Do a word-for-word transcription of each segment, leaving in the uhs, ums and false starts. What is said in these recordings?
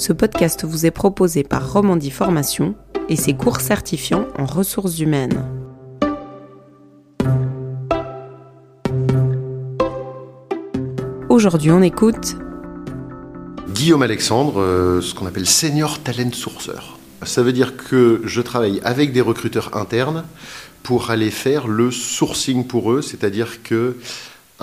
Ce podcast vous est proposé par Romandie Formation et ses cours certifiants en ressources humaines. Aujourd'hui, on écoute Guillaume Alexandre, ce qu'on appelle Senior Talent Sourcer. Ça veut dire que je travaille avec des recruteurs internes pour aller faire le sourcing pour eux, c'est-à-dire que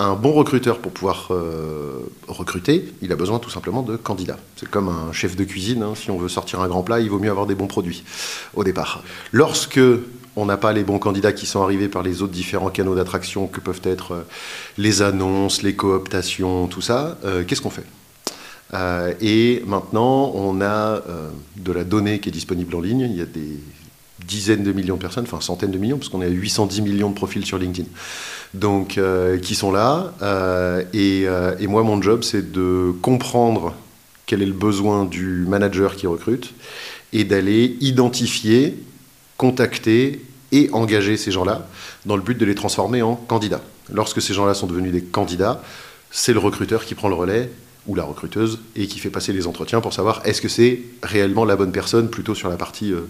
un bon recruteur, pour pouvoir euh, recruter, il a besoin tout simplement de candidats. C'est comme un chef de cuisine, hein, si on veut sortir un grand plat, il vaut mieux avoir des bons produits au départ. Lorsque on n'a pas les bons candidats qui sont arrivés par les autres différents canaux d'attraction que peuvent être euh, les annonces, les cooptations, tout ça, euh, qu'est-ce qu'on fait ? euh, Et maintenant, on a euh, de la donnée qui est disponible en ligne, il y a des dizaines de millions de personnes, enfin centaines de millions, parce qu'on est à huit cent dix millions de profils sur LinkedIn, donc euh, qui sont là. Euh, et, euh, et moi, mon job, c'est de comprendre quel est le besoin du manager qui recrute et d'aller identifier, contacter et engager ces gens-là dans le but de les transformer en candidats. Lorsque ces gens-là sont devenus des candidats, c'est le recruteur qui prend le relais ou la recruteuse et qui fait passer les entretiens pour savoir est-ce que c'est réellement la bonne personne, plutôt sur la partie... Euh,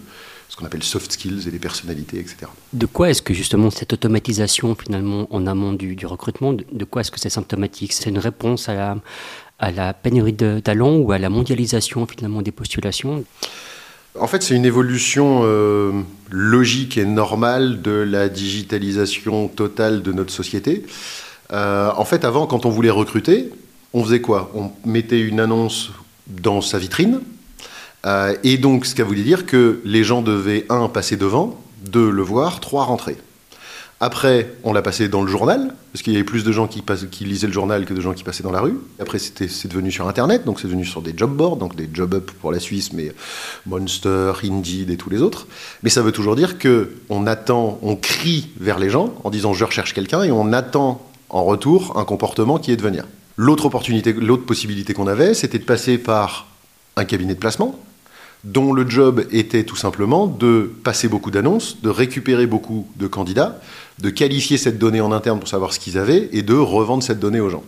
ce qu'on appelle soft skills et les personnalités, et cetera. De quoi est-ce que justement cette automatisation finalement en amont du, du recrutement, de, de quoi est-ce que c'est symptomatique ? C'est une réponse à la, à la pénurie de talents ou à la mondialisation finalement des postulations ? En fait, c'est une évolution euh, logique et normale de la digitalisation totale de notre société. Euh, en fait, avant, quand on voulait recruter, on faisait quoi ? On mettait une annonce dans sa vitrine. Euh, et donc, ce qui voulait dire que les gens devaient, un, passer devant, deux, le voir, trois, rentrer. Après, on l'a passé dans le journal, parce qu'il y avait plus de gens qui, pass- qui lisaient le journal que de gens qui passaient dans la rue. Après, c'était, c'est devenu sur Internet, donc c'est devenu sur des job boards, donc des job up pour la Suisse, mais Monster, Indeed et tous les autres. Mais ça veut toujours dire qu'on attend, on crie vers les gens en disant « je recherche quelqu'un » et on attend en retour un comportement qui est de venir. L'autre opportunité, l'autre possibilité qu'on avait, c'était de passer par un cabinet de placement, dont le job était tout simplement de passer beaucoup d'annonces, de récupérer beaucoup de candidats, de qualifier cette donnée en interne pour savoir ce qu'ils avaient et de revendre cette donnée aux gens.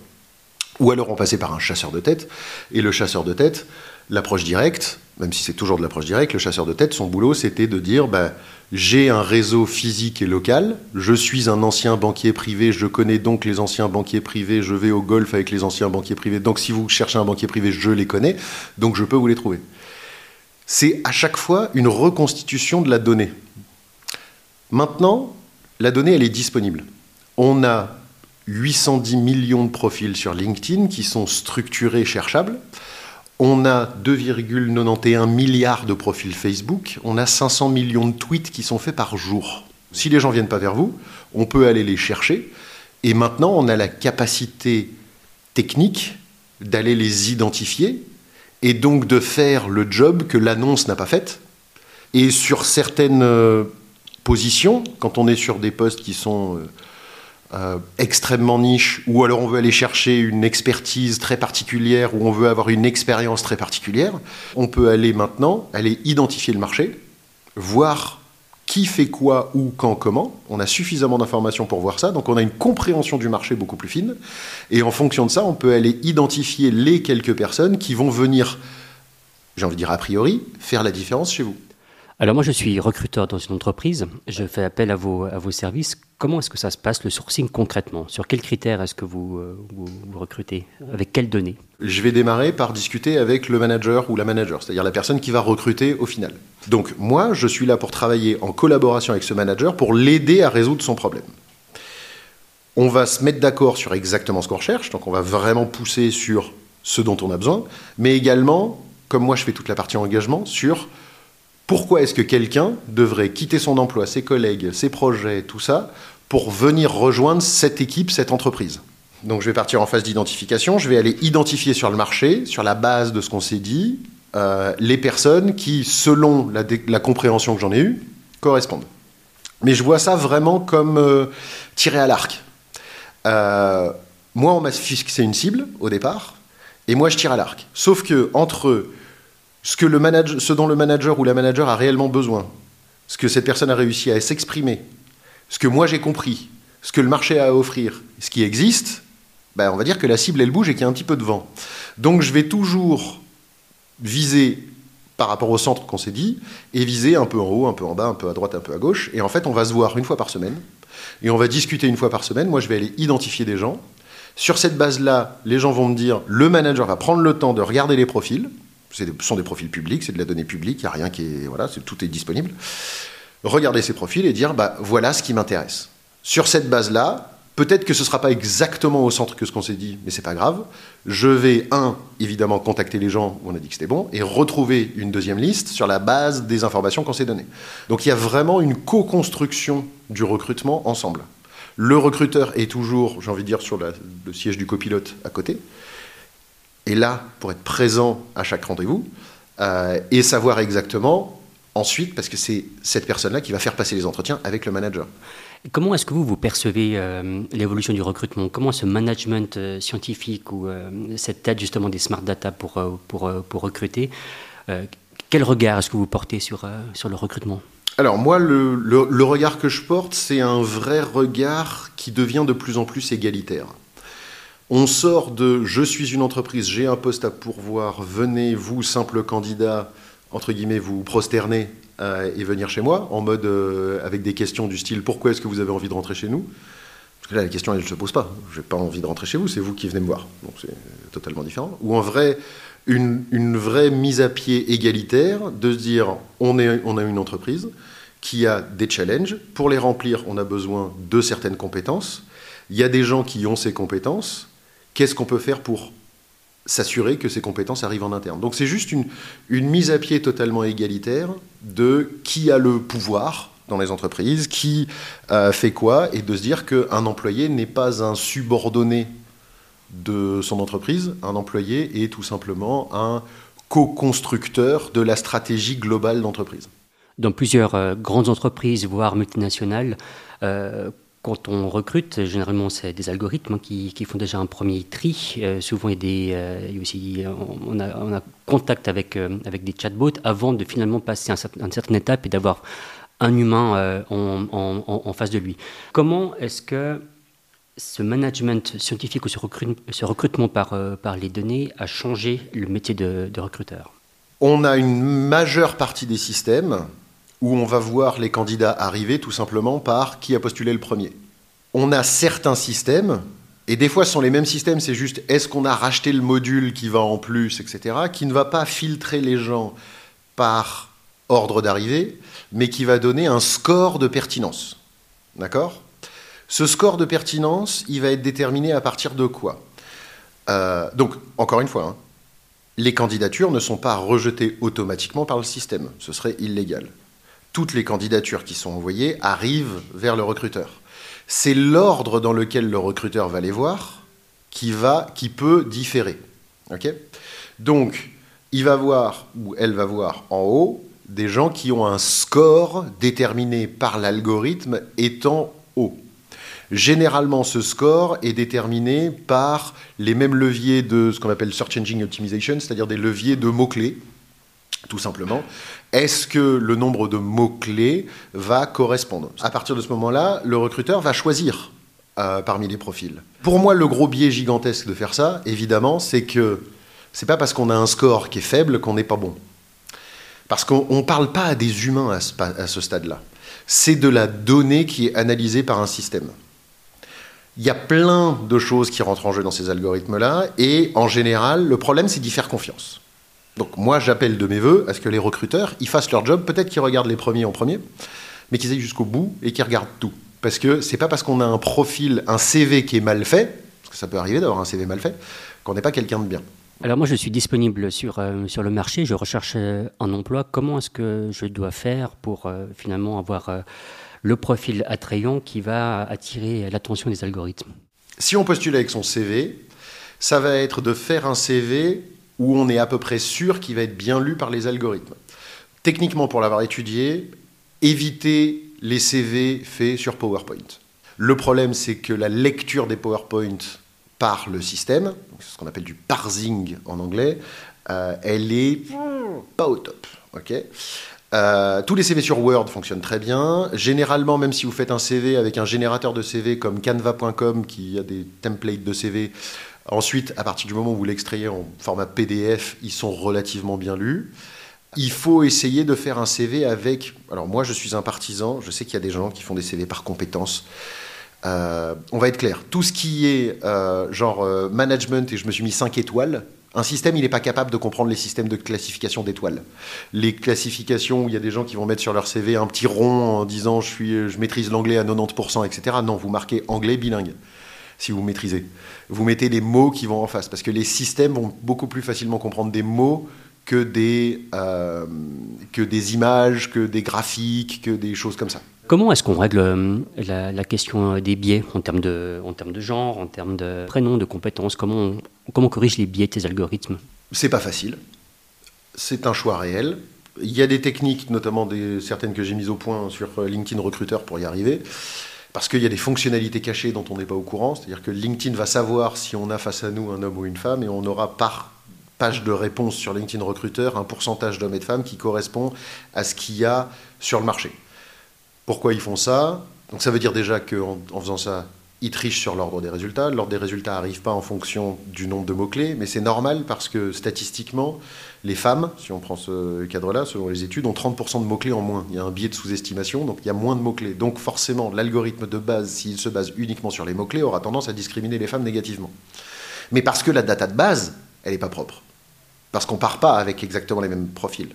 Ou alors on passait par un chasseur de tête, et le chasseur de tête, l'approche directe, même si c'est toujours de l'approche directe, le chasseur de tête, son boulot, c'était de dire bah, « j'ai un réseau physique et local, je suis un ancien banquier privé, je connais donc les anciens banquiers privés, je vais au golf avec les anciens banquiers privés, donc si vous cherchez un banquier privé, je les connais, donc je peux vous les trouver ». C'est à chaque fois une reconstitution de la donnée. Maintenant, la donnée, elle est disponible. On a huit cent dix millions de profils sur LinkedIn qui sont structurés, cherchables. On a deux virgule quatre-vingt-onze milliards de profils Facebook. On a cinq cents millions de tweets qui sont faits par jour. Si les gens ne viennent pas vers vous, on peut aller les chercher. Et maintenant, on a la capacité technique d'aller les identifier et donc de faire le job que l'annonce n'a pas fait. Et sur certaines positions, quand on est sur des postes qui sont... Euh, extrêmement niche, ou alors on veut aller chercher une expertise très particulière, ou on veut avoir une expérience très particulière, on peut aller maintenant, aller identifier le marché, voir qui fait quoi, où, quand, comment. On a suffisamment d'informations pour voir ça, donc on a une compréhension du marché beaucoup plus fine, et en fonction de ça, on peut aller identifier les quelques personnes qui vont venir, j'ai envie de dire a priori, faire la différence chez vous. Alors moi, je suis recruteur dans une entreprise, je fais appel à vos, à vos services. Comment est-ce que ça se passe, le sourcing concrètement ? Sur quels critères est-ce que vous, euh, vous, vous recrutez ? Avec quelles données ? Je vais démarrer par discuter avec le manager ou la manager, c'est-à-dire la personne qui va recruter au final. Donc moi, je suis là pour travailler en collaboration avec ce manager pour l'aider à résoudre son problème. On va se mettre d'accord sur exactement ce qu'on recherche, donc on va vraiment pousser sur ce dont on a besoin, mais également, comme moi je fais toute la partie engagement, sur... pourquoi est-ce que quelqu'un devrait quitter son emploi, ses collègues, ses projets, tout ça, pour venir rejoindre cette équipe, cette entreprise ? Donc je vais partir en phase d'identification, je vais aller identifier sur le marché, sur la base de ce qu'on s'est dit, euh, les personnes qui, selon la, dé- la compréhension que j'en ai eue, correspondent. Mais je vois ça vraiment comme euh, tirer à l'arc. Euh, moi, on m'a fixé une cible au départ, et moi je tire à l'arc. Sauf que entre... Ce, que le manager, ce dont le manager ou la manager a réellement besoin, ce que cette personne a réussi à s'exprimer, ce que moi j'ai compris, ce que le marché a à offrir, ce qui existe, ben on va dire que la cible elle bouge et qu'il y a un petit peu de vent. Donc je vais toujours viser par rapport au centre qu'on s'est dit, et viser un peu en haut, un peu en bas, un peu à droite, un peu à gauche. Et en fait, on va se voir une fois par semaine, et on va discuter une fois par semaine. Moi, je vais aller identifier des gens. Sur cette base-là, les gens vont me dire, le manager va prendre le temps de regarder les profils. Ce sont des profils publics, c'est de la donnée publique, il n'y a rien qui est... Voilà, est, tout est disponible. Regarder ces profils et dire, bah, voilà ce qui m'intéresse. Sur cette base-là, peut-être que ce ne sera pas exactement au centre que ce qu'on s'est dit, mais ce n'est pas grave. Je vais, un, évidemment, contacter les gens où on a dit que c'était bon, et retrouver une deuxième liste sur la base des informations qu'on s'est données. Donc il y a vraiment une co-construction du recrutement ensemble. Le recruteur est toujours, j'ai envie de dire, sur la, le siège du copilote à côté, et là, pour être présent à chaque rendez-vous, euh, et savoir exactement ensuite, parce que c'est cette personne-là qui va faire passer les entretiens avec le manager. Comment est-ce que vous, vous percevez euh, l'évolution du recrutement? Comment ce management euh, scientifique ou euh, cette tête justement des smart data pour, euh, pour, euh, pour recruter, euh, quel regard est-ce que vous portez sur, euh, sur le recrutement? Alors moi, le, le, le regard que je porte, c'est un vrai regard qui devient de plus en plus égalitaire. On sort de « je suis une entreprise, j'ai un poste à pourvoir, venez, vous, simple candidat, entre guillemets, vous prosterner euh, et venir chez moi », en mode euh, avec des questions du style « pourquoi est-ce que vous avez envie de rentrer chez nous ?» Parce que là, la question, elle ne se pose pas. « J'ai pas envie de rentrer chez vous, c'est vous qui venez me voir. » Donc c'est totalement différent. Ou en vrai, une, une vraie mise à pied égalitaire de se dire « on est, on a une entreprise qui a des challenges. Pour les remplir, on a besoin de certaines compétences. Il y a des gens qui ont ces compétences. » Qu'est-ce qu'on peut faire pour s'assurer que ces compétences arrivent en interne? Donc c'est juste une, une mise à pied totalement égalitaire de qui a le pouvoir dans les entreprises, qui euh, fait quoi, et de se dire qu'un employé n'est pas un subordonné de son entreprise, un employé est tout simplement un co-constructeur de la stratégie globale d'entreprise. Dans plusieurs euh, grandes entreprises, voire multinationales, euh, quand on recrute, généralement, c'est des algorithmes qui, qui font déjà un premier tri. Euh, souvent, il y a des, euh, il y a aussi, on, a, on a contact avec, euh, avec des chatbots avant de finalement passer un certain, une certaine étape et d'avoir un humain euh, en, en, en face de lui. Comment est-ce que ce management scientifique ou ce, recrut, ce recrutement par, euh, par les données a changé le métier de, de recruteur? On a une majeure partie des systèmes où on va voir les candidats arriver tout simplement par qui a postulé le premier. On a certains systèmes, et des fois ce sont les mêmes systèmes, c'est juste est-ce qu'on a racheté le module qui va en plus, et cetera, qui ne va pas filtrer les gens par ordre d'arrivée, mais qui va donner un score de pertinence. D'accord ? Ce score de pertinence, il va être déterminé à partir de quoi ? euh, Donc, encore une fois, hein, les candidatures ne sont pas rejetées automatiquement par le système, ce serait illégal. Toutes les candidatures qui sont envoyées arrivent vers le recruteur. C'est l'ordre dans lequel le recruteur va les voir qui, va, qui peut différer. Okay ? Donc, il va voir, ou elle va voir en haut, des gens qui ont un score déterminé par l'algorithme étant haut. Généralement, ce score est déterminé par les mêmes leviers de ce qu'on appelle « search engine optimization », c'est-à-dire des leviers de mots-clés, tout simplement. Est-ce que le nombre de mots-clés va correspondre? À partir de ce moment-là, le recruteur va choisir euh, parmi les profils. Pour moi, le gros biais gigantesque de faire ça, évidemment, c'est que c'est pas parce qu'on a un score qui est faible qu'on n'est pas bon. Parce qu'on ne parle pas à des humains à ce, à ce stade-là. C'est de la donnée qui est analysée par un système. Il y a plein de choses qui rentrent en jeu dans ces algorithmes-là, et en général, le problème, c'est d'y faire confiance. Donc moi, j'appelle de mes voeux à ce que les recruteurs, ils fassent leur job, peut-être qu'ils regardent les premiers en premier, mais qu'ils aillent jusqu'au bout et qu'ils regardent tout. Parce que c'est pas parce qu'on a un profil, un C V qui est mal fait, parce que ça peut arriver d'avoir un C V mal fait, qu'on n'est pas quelqu'un de bien. Alors moi, je suis disponible sur, euh, sur le marché, je recherche euh, un emploi. Comment est-ce que je dois faire pour euh, finalement avoir euh, le profil attrayant qui va attirer l'attention des algorithmes? Si on postule avec son C V, ça va être de faire un C V où on est à peu près sûr qu'il va être bien lu par les algorithmes. Techniquement, pour l'avoir étudié, évitez les C V faits sur PowerPoint. Le problème, c'est que la lecture des PowerPoint par le système, c'est ce qu'on appelle du parsing en anglais, euh, elle est pas au top. Okay ? Euh, tous les C V sur Word fonctionnent très bien. Généralement, même si vous faites un C V avec un générateur de C V comme Canva point com, qui a des templates de C V, Ensuite, à partir du moment où vous l'extrayez en format P D F, ils sont relativement bien lus. Il faut essayer de faire un C V avec... Alors moi, je suis un partisan. Je sais qu'il y a des gens qui font des C V par compétences. Euh, on va être clair. Tout ce qui est euh, genre euh, management, et je me suis mis cinq étoiles... Un système, il n'est pas capable de comprendre les systèmes de classification d'étoiles. Les classifications où il y a des gens qui vont mettre sur leur C V un petit rond en disant je, suis, je maîtrise l'anglais à quatre-vingt-dix pour cent, et cetera. Non, vous marquez anglais bilingue, si vous maîtrisez. Vous mettez les mots qui vont en face, parce que les systèmes vont beaucoup plus facilement comprendre des mots que des, euh, que des images, que des graphiques, que des choses comme ça. Comment est-ce qu'on règle la, la question des biais en termes, de, en termes de genre, en termes de prénom, de compétences? Comment on, comment on corrige les biais de ces algorithmes? C'est pas facile. C'est un choix réel. Il y a des techniques, notamment des, certaines que j'ai mises au point sur LinkedIn Recruiter pour y arriver, parce qu'il y a des fonctionnalités cachées dont on n'est pas au courant. C'est-à-dire que LinkedIn va savoir si on a face à nous un homme ou une femme, et on aura par page de réponse sur LinkedIn Recruiter un pourcentage d'hommes et de femmes qui correspond à ce qu'il y a sur le marché. Pourquoi ils font ça? Donc ça veut dire déjà qu'en en faisant ça, ils trichent sur l'ordre des résultats. L'ordre des résultats n'arrive pas en fonction du nombre de mots-clés, mais c'est normal parce que statistiquement, les femmes, si on prend ce cadre-là, selon les études, ont trente pour cent de mots-clés en moins. Il y a un biais de sous-estimation, donc il y a moins de mots-clés. Donc forcément, l'algorithme de base, s'il se base uniquement sur les mots-clés, aura tendance à discriminer les femmes négativement. Mais parce que la data de base, elle n'est pas propre. Parce qu'on ne part pas avec exactement les mêmes profils.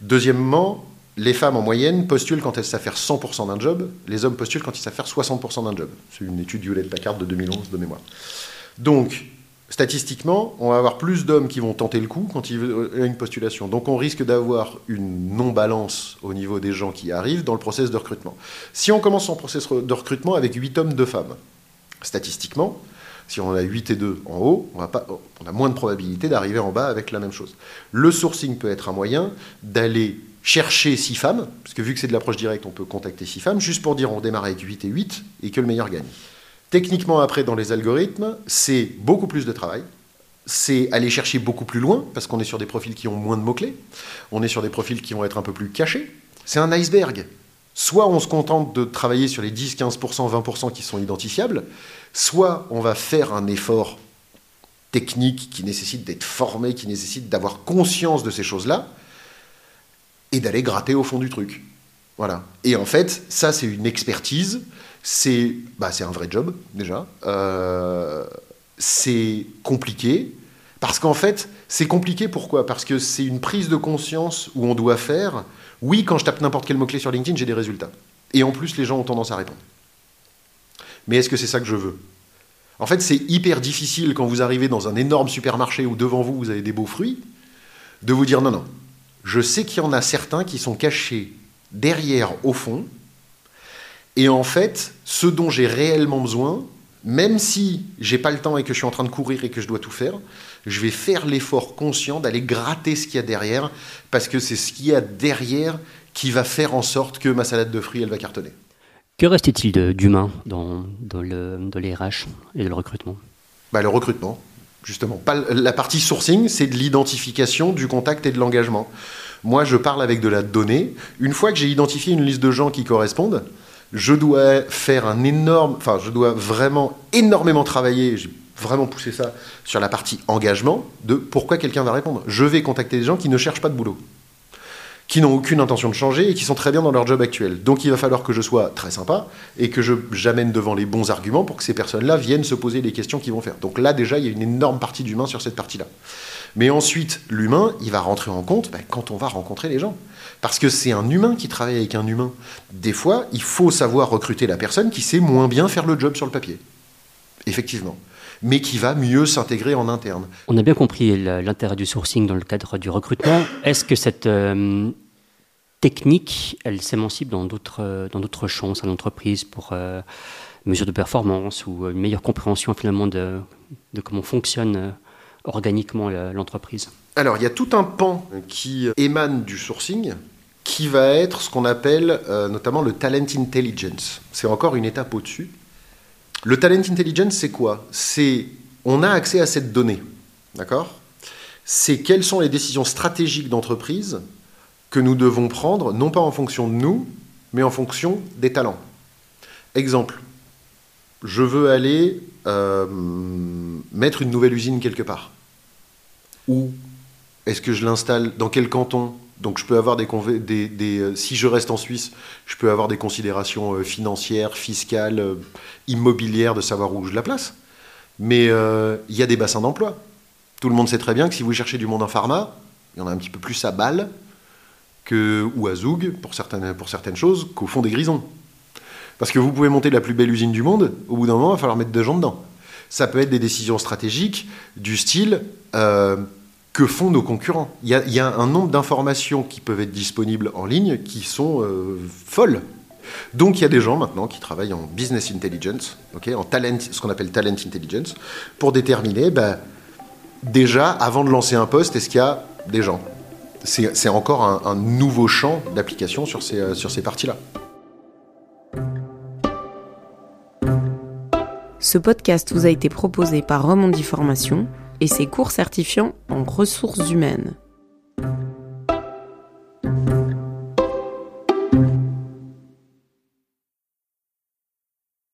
Deuxièmement, les femmes, en moyenne, postulent quand elles savent faire cent pour cent d'un job. Les hommes postulent quand ils savent faire soixante pour cent d'un job. C'est une étude Hewlett-Packard de deux mille onze de mémoire. Donc, statistiquement, on va avoir plus d'hommes qui vont tenter le coup quand il y a une postulation. Donc, on risque d'avoir une non-balance au niveau des gens qui arrivent dans le process de recrutement. Si on commence son process de recrutement avec huit hommes, deux femmes, statistiquement, si on a huit et deux en haut, on, va pas, on a moins de probabilité d'arriver en bas avec la même chose. Le sourcing peut être un moyen d'aller chercher six femmes, parce que vu que c'est de l'approche directe, on peut contacter six femmes, juste pour dire on démarre avec huit et huit, et que le meilleur gagne. Techniquement, après, dans les algorithmes, c'est beaucoup plus de travail, c'est aller chercher beaucoup plus loin, parce qu'on est sur des profils qui ont moins de mots-clés, on est sur des profils qui vont être un peu plus cachés. C'est un iceberg. Soit on se contente de travailler sur les dix, quinze pour cent, vingt pour cent qui sont identifiables, soit on va faire un effort technique qui nécessite d'être formé, qui nécessite d'avoir conscience de ces choses-là, et d'aller gratter au fond du truc. Voilà. Et en fait, ça, c'est une expertise, c'est, bah, c'est un vrai job, déjà. Euh, c'est compliqué, parce qu'en fait, c'est compliqué, pourquoi? Parce que c'est une prise de conscience où on doit faire, oui, quand je tape n'importe quel mot-clé sur LinkedIn, j'ai des résultats. Et en plus, les gens ont tendance à répondre. Mais est-ce que c'est ça que je veux? En fait, c'est hyper difficile, quand vous arrivez dans un énorme supermarché où devant vous, vous avez des beaux fruits, de vous dire, non, non, je sais qu'il y en a certains qui sont cachés derrière, au fond, et en fait, ce dont j'ai réellement besoin, même si j'ai pas le temps et que je suis en train de courir et que je dois tout faire, je vais faire l'effort conscient d'aller gratter ce qu'il y a derrière, parce que c'est ce qu'il y a derrière qui va faire en sorte que ma salade de fruits, elle va cartonner. Que restait-il de, d'humain dans, dans, le, dans les R H et le recrutement? Bah, le recrutement. Justement, pas la partie sourcing, c'est de l'identification, du contact et de l'engagement. Moi, je parle avec de la donnée. Une fois que j'ai identifié une liste de gens qui correspondent, je dois faire un énorme... Enfin, je dois vraiment énormément travailler, j'ai vraiment poussé ça, sur la partie engagement, de pourquoi quelqu'un va répondre. Je vais contacter des gens qui ne cherchent pas de boulot, qui n'ont aucune intention de changer et qui sont très bien dans leur job actuel. Donc il va falloir que je sois très sympa et que je, j'amène devant les bons arguments pour que ces personnes-là viennent se poser les questions qu'ils vont faire. Donc là, déjà, il y a une énorme partie d'humain sur cette partie-là. Mais ensuite, l'humain, il va rentrer en compte ben, quand on va rencontrer les gens. Parce que c'est un humain qui travaille avec un humain. Des fois, il faut savoir recruter la personne qui sait moins bien faire le job sur le papier. Effectivement. Mais qui va mieux s'intégrer en interne. On a bien compris l'intérêt du sourcing dans le cadre du recrutement. Est-ce que cette euh, technique, elle s'émancipe dans d'autres, dans d'autres champs, à l'entreprise, pour euh, mesure de performance ou une meilleure compréhension finalement de, de comment fonctionne euh, organiquement l'entreprise? Alors, il y a tout un pan qui émane du sourcing, qui va être ce qu'on appelle euh, notamment le talent intelligence. C'est encore une étape au-dessus. Le talent intelligence, c'est quoi? C'est on a accès à cette donnée, d'accord? C'est quelles sont les décisions stratégiques d'entreprise que nous devons prendre, non pas en fonction de nous, mais en fonction des talents. Exemple, je veux aller euh, mettre une nouvelle usine quelque part? Où est-ce que je l'installe? Dans quel canton? Donc je peux avoir des, des, des... Si je reste en Suisse, je peux avoir des considérations financières, fiscales, immobilières, de savoir où je la place. Mais euh, y a des bassins d'emploi. Tout le monde sait très bien que si vous cherchez du monde en pharma, il y en a un petit peu plus à Bâle que, ou à Zoug, pour certaines, pour certaines choses, qu'au fond des Grisons. Parce que vous pouvez monter la plus belle usine du monde, au bout d'un moment, il va falloir mettre deux gens dedans. Ça peut être des décisions stratégiques du style euh, que font nos concurrents. Il y a, y a un nombre d'informations qui peuvent être disponibles en ligne qui sont euh, folles. Donc il y a des gens maintenant qui travaillent en business intelligence, okay, en talent, ce qu'on appelle talent intelligence, pour déterminer bah, déjà avant de lancer un poste, est-ce qu'il y a des gens? C'est encore un, un nouveau champ d'application sur ces, sur ces parties-là. Ce podcast vous a été proposé par Romandie Formation et ses cours certifiants en ressources humaines.